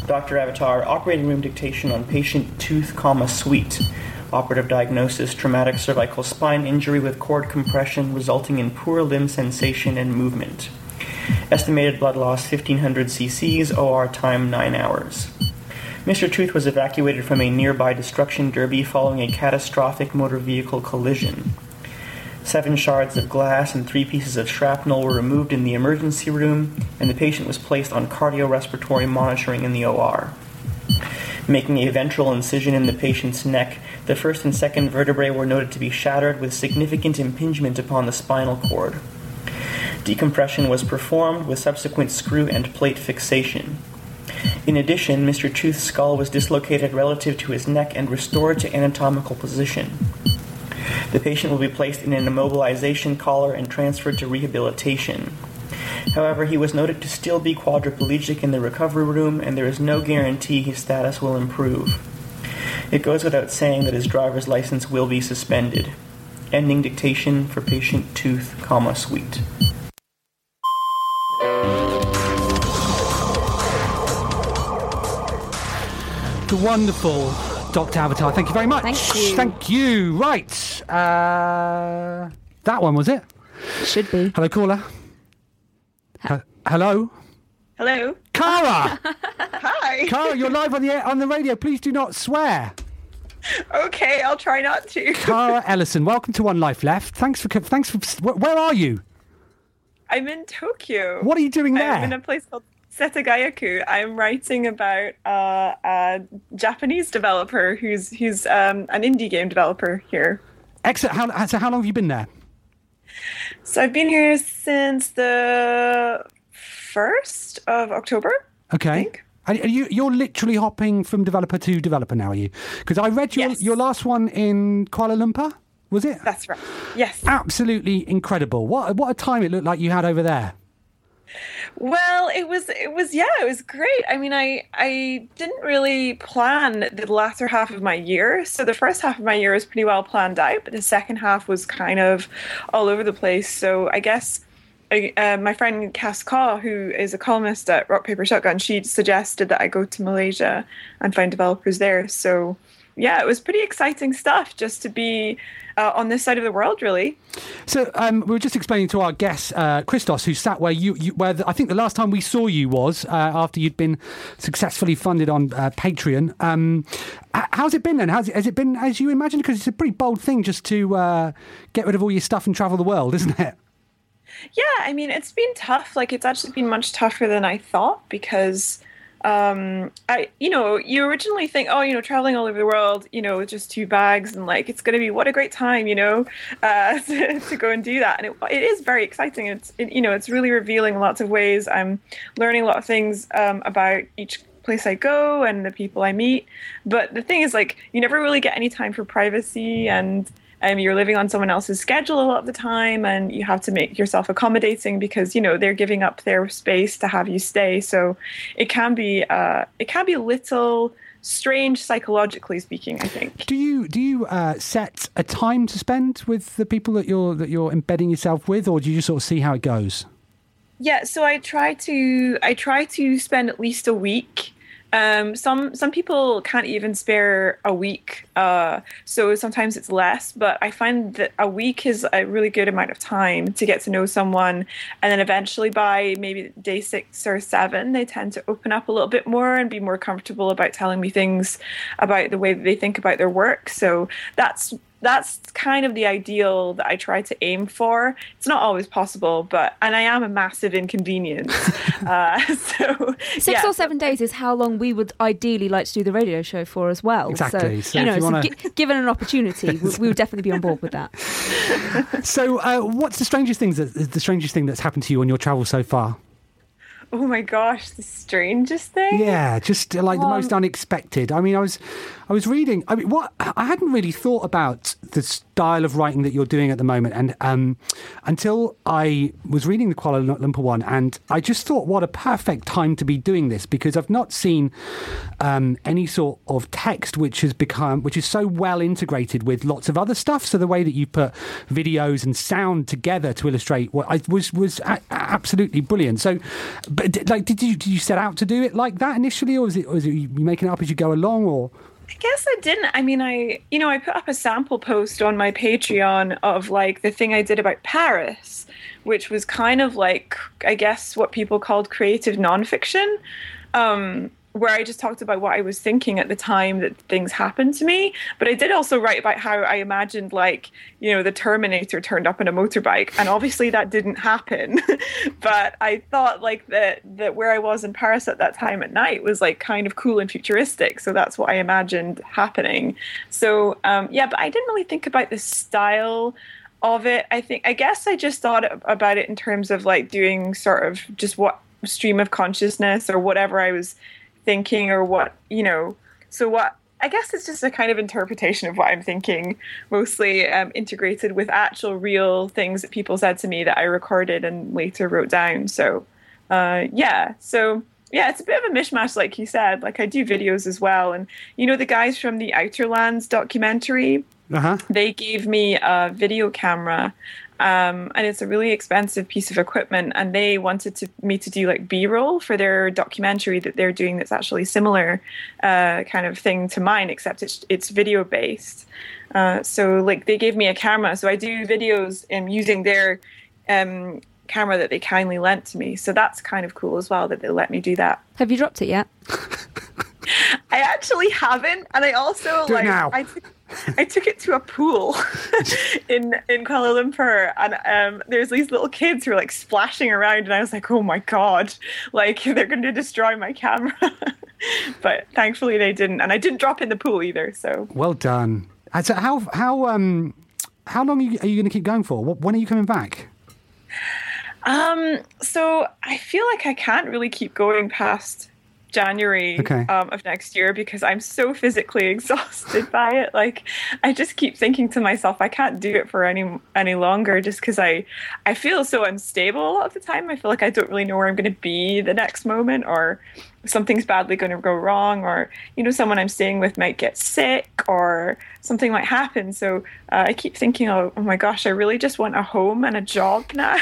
Dr. Avatar, operating room dictation on patient tooth, comma, suite. Operative diagnosis, traumatic cervical spine injury with cord compression resulting in poor limb sensation and movement. Estimated blood loss, 1,500 cc's, OR time, 9 hours. Mr. Tooth was evacuated from a nearby destruction derby following a catastrophic motor vehicle collision. 7 shards of glass and 3 pieces of shrapnel were removed in the emergency room, and the patient was placed on cardiorespiratory monitoring in the OR. Making a ventral incision in the patient's neck, the first and second vertebrae were noted to be shattered with significant impingement upon the spinal cord. Decompression was performed with subsequent screw and plate fixation. In addition, Mr. Tooth's skull was dislocated relative to his neck and restored to anatomical position. The patient will be placed in an immobilization collar and transferred to rehabilitation. However, he was noted to still be quadriplegic in the recovery room, and there is no guarantee his status will improve. It goes without saying that his driver's license will be suspended. Ending dictation for patient tooth, comma, suite. The wonderful Dr. Avatar, thank you very much. Thank you. Right. That one, was it? Should be. Hello, caller. Hello. Hello. Cara. Hi. Cara, you're live on the radio. Please do not swear. Okay, I'll try not to. Cara Ellison, welcome to One Life Left. Thanks for. Where are you? I'm in Tokyo. What are you doing there? I'm in a place called Setagayaku. I'm writing about a Japanese developer who's an indie game developer here. Excellent. So how long have you been there? So I've been here since the 1st of October. Okay. I think. And you're literally hopping from developer to developer now, are you? Because I read your last one in Kuala Lumpur, was it? That's right. Yes. Absolutely incredible. What a time it looked like you had over there. Well, it was great. I mean, I didn't really plan the latter half of my year. So the first half of my year was pretty well planned out, but the second half was kind of all over the place. So I guess my friend Cass Kaw, who is a columnist at Rock Paper Shotgun, she suggested that I go to Malaysia and find developers there. So yeah, it was pretty exciting stuff just to be on this side of the world, really. So we were just explaining to our guest, Christos, who sat where I think the last time we saw you was after you'd been successfully funded on Patreon. How's it been then? Has it been as you imagined? Because it's a pretty bold thing just to get rid of all your stuff and travel the world, isn't it? Yeah, I mean, it's been tough. Like, it's actually been much tougher than I thought because... you originally think, traveling all over the world, with just 2 bags and like, it's going to be, what a great time, to go and do that. And it is very exciting. It's really revealing in lots of ways. I'm learning a lot of things, about each place I go and the people I meet. But the thing is like, you never really get any time for privacy and, you're living on someone else's schedule a lot of the time and you have to make yourself accommodating because, they're giving up their space to have you stay. So it can be a little strange psychologically speaking, I think. Do you set a time to spend with the people that you're embedding yourself with, or do you just sort of see how it goes? Yeah. So I try to spend at least a week. Some people can't even spare a week, so sometimes it's less, but I find that a week is a really good amount of time to get to know someone, and then eventually by maybe day 6 or 7, they tend to open up a little bit more and be more comfortable about telling me things about the way that they think about their work, so that's that's kind of the ideal that I try to aim for. It's not always possible, and I am a massive inconvenience. So 6 or 7 days is how long we would ideally like to do the radio show for as well. Exactly. So you know, given an opportunity, we would definitely be on board with that. So what's the strangest thing that's happened to you on your travel so far? Oh my gosh, the strangest thing? Yeah, just like the most unexpected. I mean, I was reading. I mean, I hadn't really thought about the style of writing that you're doing at the moment, and until I was reading the Kuala Lumpur one, and I just thought, what a perfect time to be doing this, because I've not seen any sort of text which is so well integrated with lots of other stuff. So the way that you put videos and sound together to illustrate what was absolutely brilliant. So, but like, did you set out to do it like that initially, or was it you making it up as you go along, or? I guess I didn't. I mean, I put up a sample post on my Patreon of like the thing I did about Paris, which was kind of like, I guess, what people called creative nonfiction, where I just talked about what I was thinking at the time that things happened to me. But I did also write about how I imagined, like, you know, the Terminator turned up on a motorbike. And obviously that didn't happen. But I thought, like, that where I was in Paris at that time at night was, like, kind of cool and futuristic. So that's what I imagined happening. So, but I didn't really think about the style of it. I guess I just thought about it in terms of, like, doing sort of just what stream of consciousness or whatever I was thinking, or what, you know, so what, I guess it's just a kind of interpretation of what I'm thinking, mostly integrated with actual real things that people said to me that I recorded and later wrote down. So it's a bit of a mishmash, like you said. Like, I do videos as well, and you know, the guys from the Outer Lands documentary, they gave me a video camera, and it's a really expensive piece of equipment, and they wanted me to do like B-roll for their documentary that they're doing that's actually similar kind of thing to mine, except it's video based. So like they gave me a camera, so I do videos using their camera that they kindly lent to me. So that's kind of cool as well that they let me do that. Have you dropped it yet? I actually haven't, and I also do like it now. I took it to a pool in Kuala Lumpur, and there's these little kids who are like splashing around, and I was like, oh my god, like they're going to destroy my camera. But thankfully they didn't, and I didn't drop in the pool either. So well done. And so how long are you going to keep going for? When are you coming back? So I feel like I can't really keep going past January of next year, because I'm so physically exhausted by it. Like, I just keep thinking to myself, I can't do it for any longer, just because I feel so unstable a lot of the time. I feel like I don't really know where I'm going to be the next moment, or something's badly going to go wrong, or, you know, someone I'm staying with might get sick, or something might happen. So I keep thinking, oh my gosh, I really just want a home and a job now.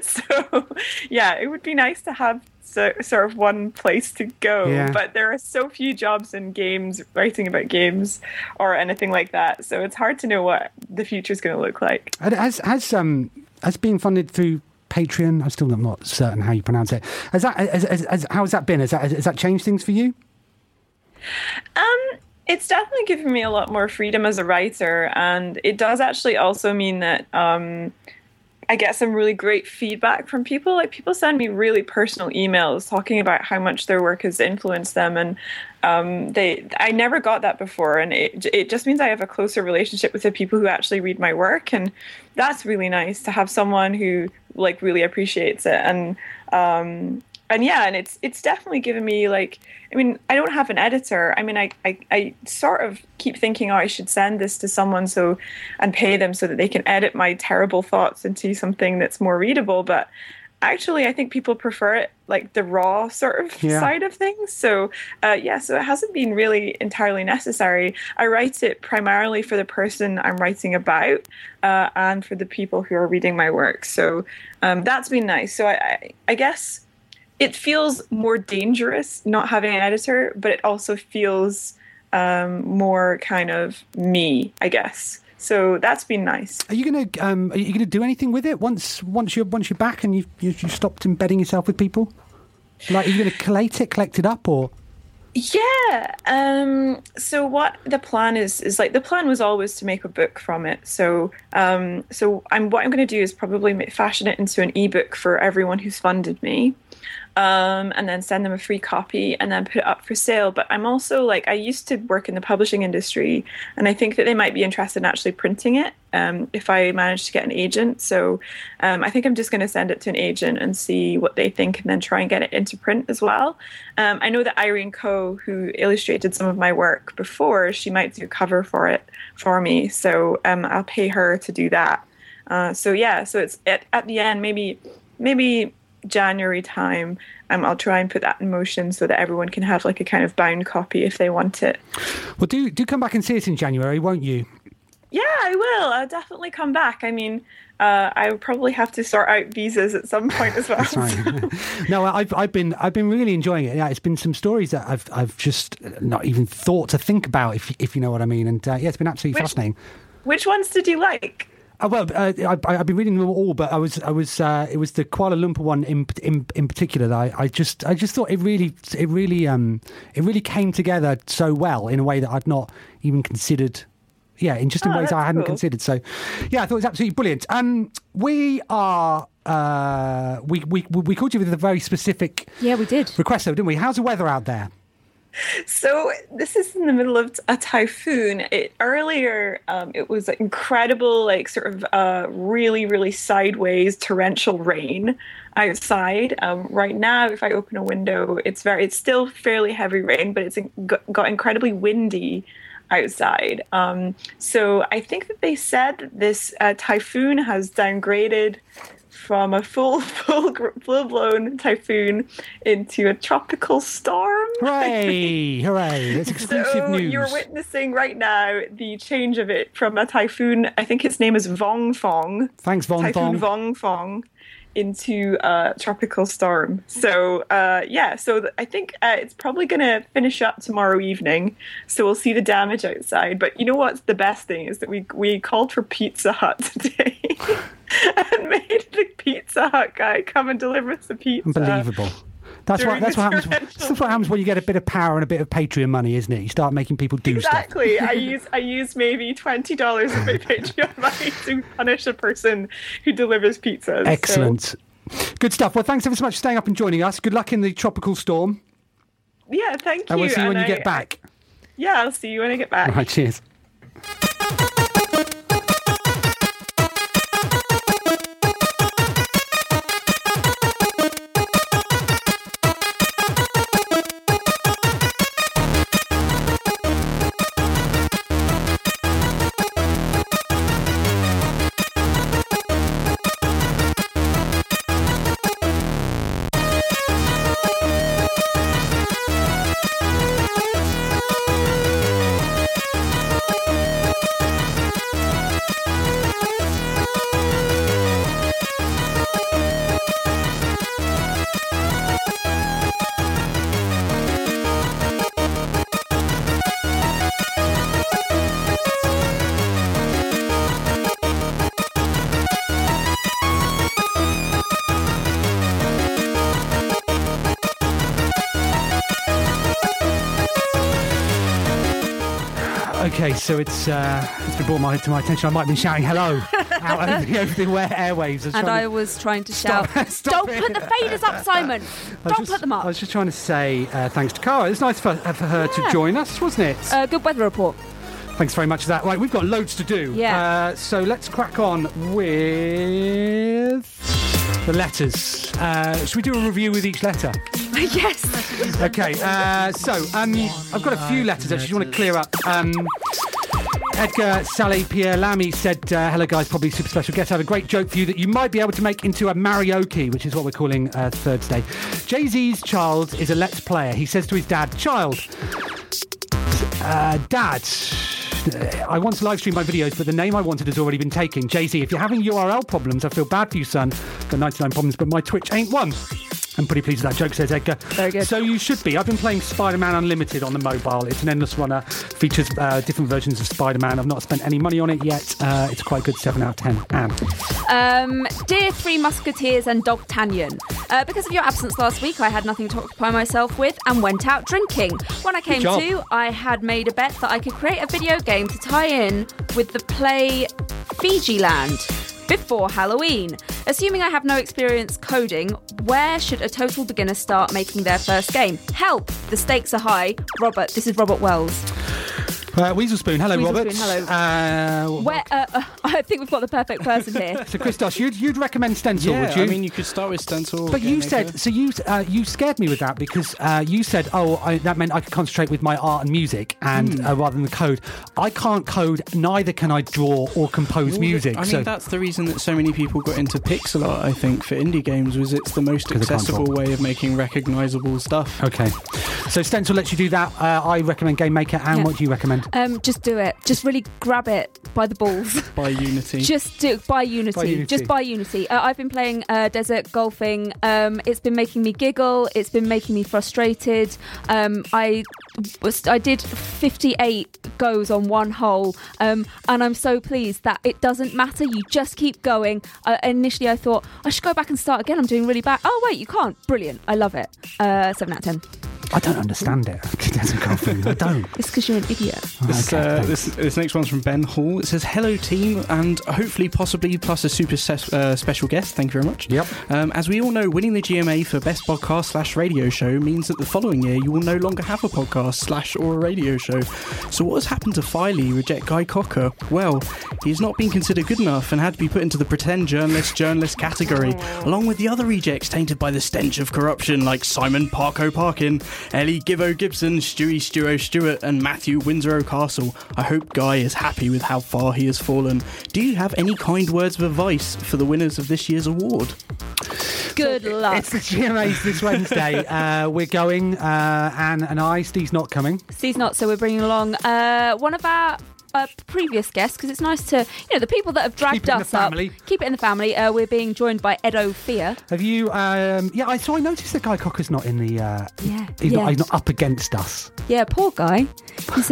So yeah, it would be nice to have sort of one place to go, but there are so few jobs in games, writing about games or anything like that, so it's hard to know what the future is going to look like. As being funded through Patreon, I'm still not certain how you pronounce it. How has that been? Has that changed things for you? It's definitely given me a lot more freedom as a writer, and it does actually also mean that I get some really great feedback from people. Like, people send me really personal emails talking about how much their work has influenced them, and I never got that before, and it just means I have a closer relationship with the people who actually read my work, and that's really nice to have someone who like really appreciates it. And and it's definitely given me, like, I mean, I don't have an editor. I mean, I sort of keep thinking, oh, I should send this to someone and pay them so that they can edit my terrible thoughts into something that's more readable. But actually, I think people prefer it, like the raw sort of side of things. So, so it hasn't been really entirely necessary. I write it primarily for the person I'm writing about and for the people who are reading my work. So that's been nice. So I guess it feels more dangerous not having an editor, but it also feels more kind of me, I guess. So that's been nice. Are you going to do anything with it once you're back and you've stopped embedding yourself with people? Like, are you going to collate it up, or? Yeah. So what the plan is like, the plan was always to make a book from it. So what I'm going to do is probably fashion it into an ebook for everyone who's funded me, and then send them a free copy and then put it up for sale. But I'm also like, I used to work in the publishing industry, and I think that they might be interested in actually printing it if I manage to get an agent. So I think I'm just going to send it to an agent and see what they think, and then try and get it into print as well. I know that Irene Coe, who illustrated some of my work before, she might do cover for it for me. So I'll pay her to do that. So it's at the end, maybe January time, I'll try and put that in motion so that everyone can have like a kind of bound copy if they want it. Well, do come back and see it in January, won't you? Yeah, I will. I'll definitely come back. I mean, I probably have to sort out visas at some point as well. That's right. No, I've been really enjoying it. Yeah, it's been some stories that I've just not even thought to think about, if you know what I mean. And yeah, it's been absolutely fascinating. Which ones did you like? I've been reading them all, but I was it was the Kuala Lumpur one in particular that I just thought it really came together so well in a way that I'd not even considered. Yeah, in just in ways I hadn't considered. So, yeah, I thought it was absolutely brilliant. We are we called you with a very specific request, though, didn't we? How's the weather out there? So this is in the middle of a typhoon. It was incredible, really, really sideways torrential rain outside. Right now, if I open a window, it's still fairly heavy rain, but it's got incredibly windy outside. So I think that they said this typhoon has downgraded from a full-blown typhoon into a tropical storm. Hooray! Hooray! That's exclusive news. You're witnessing right now the change of it from a typhoon, I think its name is Vongfong. Thanks, Vongfong. Typhoon Vongfong into a tropical storm. So, I think it's probably going to finish up tomorrow evening. So we'll see the damage outside. But you know what's the best thing is that we called for Pizza Hut today. And made the Pizza Hut guy come and deliver us the pizza. Unbelievable. That's what happens when you get a bit of power and a bit of Patreon money, isn't it? You start making people do stuff. I use maybe $20 of my Patreon money to punish a person who delivers pizzas. Excellent. So. Good stuff. Well, thanks ever so much for staying up and joining us. Good luck in the tropical storm. Yeah, thank you. And we'll see you when you get back. Yeah, I'll see you when I get back. Right, cheers. Okay, so it's been brought to my attention. I might have been shouting hello out over the airwaves. I was trying to shout, Don't put the faders up, Simon. Put them up. I was just trying to say thanks to Cara. It's nice for her to join us, wasn't it? Good weather report. Thanks very much for that. Right, we've got loads to do. Yeah. So let's crack on with the letters. Should we do a review with each letter? Yes. Okay, I've got a few letters I just want to clear up. Edgar Saleh Pierre Lamy said, hello guys, probably super special guest. I have a great joke for you that you might be able to make into a marioki, which is what we're calling Third Day. Jay-Z's child is a Let's Player. He says to his dad, Dad, I once live streamed my videos, but the name I wanted has already been taken. Jay-Z, if you're having URL problems, I feel bad for you, son. Got 99 problems, but my Twitch ain't one. I'm pretty pleased with that joke, says Edgar. Very good. So you should be. I've been playing Spider-Man Unlimited on the mobile. It's an endless runner. Features different versions of Spider-Man. I've not spent any money on it yet. It's quite good. 7 out of 10. Anne. Dear Three Musketeers and Dog Tanyan, Because of your absence last week, I had nothing to occupy myself with and went out drinking. When I came to, I had made a bet that I could create a video game to tie in with the play Fiji Land before Halloween. Assuming I have no experience coding, where should a total beginner start making their first game? Help! The stakes are high. Robert, this is Robert Wells. Weasel Spoon, hello, Weasel Robert. Spoon, hello. I think we've got the perfect person here. So, Christos, you'd recommend Stencyl, would you? I mean, you could start with Stencyl. But you said, so you scared me with that because you said, that meant I could concentrate with my art and music and rather than the code. I can't code, neither can I draw or compose music. I think that's the reason that so many people got into pixel art, I think, for indie games, was it's the most accessible way of making recognisable stuff. Okay. So, Stencyl lets you do that. I recommend Game Maker. And what do you recommend? Just do it. Just really grab it by the balls. By Unity. Just by Unity. I've been playing Desert Golfing. It's been making me giggle. It's been making me frustrated. I did 58 goes on one hole, and I'm so pleased that it doesn't matter. You just keep going. Initially, I thought I should go back and start again. I'm doing really bad. Oh wait, you can't. Brilliant. I love it. 7 out of 10. I don't understand it. I don't. It's because you're an idiot. This next one's from Ben Hall. It says, hello team, and hopefully, possibly, plus a super special guest. Thank you very much. Yep. As we all know, winning the GMA for Best Podcast / Radio Show means that the following year you will no longer have a podcast / or a radio show. So what has happened to Filey reject Guy Cocker? Well, he has not been considered good enough and had to be put into the pretend journalist category, along with the other rejects tainted by the stench of corruption like Simon Parko Parkin, Ellie Gibbo Gibson, Stewie Stuo Stewart and Matthew Windsor Castle. I hope Guy is happy with how far he has fallen. Do you have any kind words of advice for the winners of this year's award? Good luck. It's the GMAs this Wednesday. We're going, Anne and I. Steve's not coming. Steve's not, so we're bringing along one of our previous guests, because it's nice to, the people that have dragged us up. Keep it in the family. We're being joined by Ed O'Fear. Have you? I noticed that Guy Cocker's not in the. He's not up against us. Yeah, poor guy. He's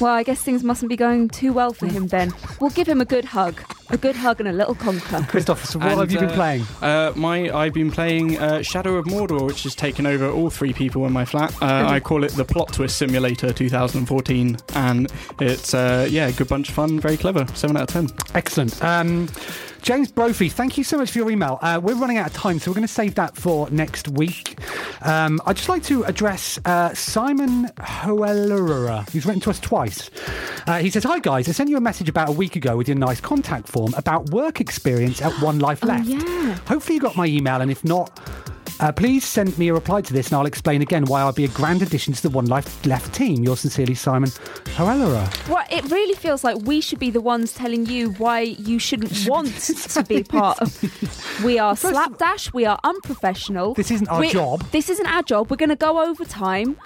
well, I guess things mustn't be going too well for him then. We'll give him a good hug. A good hug and a little conquer. Christopher, so what have you been playing? I've been playing Shadow of Mordor, which has taken over all three people in my flat. I call it the Plot Twist Simulator 2014, and it's a good bunch of fun, very clever. 7 out of 10. Excellent. James Brophy, thank you so much for your email. We're running out of time, so we're going to save that for next week. I'd just like to address Simon Hoellerera, who's written to us twice. He says, hi guys, I sent you a message about a week ago with your nice contact form about work experience at One Life Left. Hopefully you got my email, and if not, please send me a reply to this and I'll explain again why I'll be a grand addition to the One Life Left team. Yours sincerely, Simon Hoellerera. Well, it really feels like we should be the ones telling you why you shouldn't want to be part of... We are slapdash, we are unprofessional. This isn't our job. This isn't our job. We're going to go over time.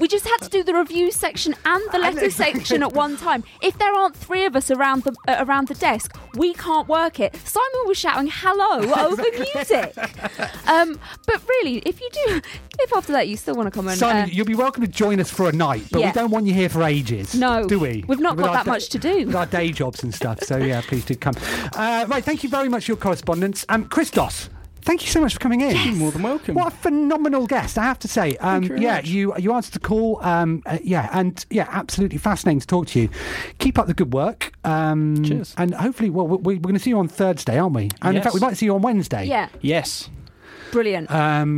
We just had to do the review section and the letter section at one time. If there aren't three of us around the desk, we can't work it. Simon was shouting hello over music. But really, if after that you still want to come in, Simon, you'll be welcome to join us for a night, but we don't want you here for ages. No. Do we? We've not got that much to do. With our day jobs and stuff, so yeah, please do come. Right, thank you very much for your correspondence. Christos, thank you so much for coming in. Yes. You're more than welcome. What a phenomenal guest, I have to say. You answered the call. Absolutely fascinating to talk to you. Keep up the good work. Cheers. And hopefully, we're going to see you on Thursday, aren't we? And in fact, we might see you on Wednesday. Yeah. Yes. Brilliant.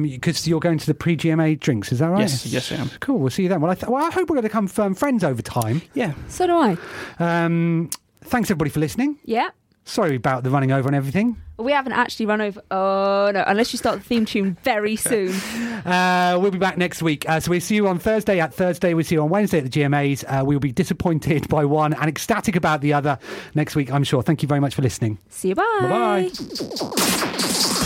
Because you're going to the pre-GMA drinks, is that right? Yes, I am. Cool, we'll see you then. Well, I hope we're going to become firm friends over time. Yeah. So do I. Thanks, everybody, for listening. Yeah. Sorry about the running over and everything. We haven't actually run over... Oh, no, unless you start the theme tune very soon. We'll be back next week. So we'll see you on Thursday at Thursday. We'll see you on Wednesday at the GMAs. We'll be disappointed by one and ecstatic about the other next week, I'm sure. Thank you very much for listening. See you, bye. Bye-bye.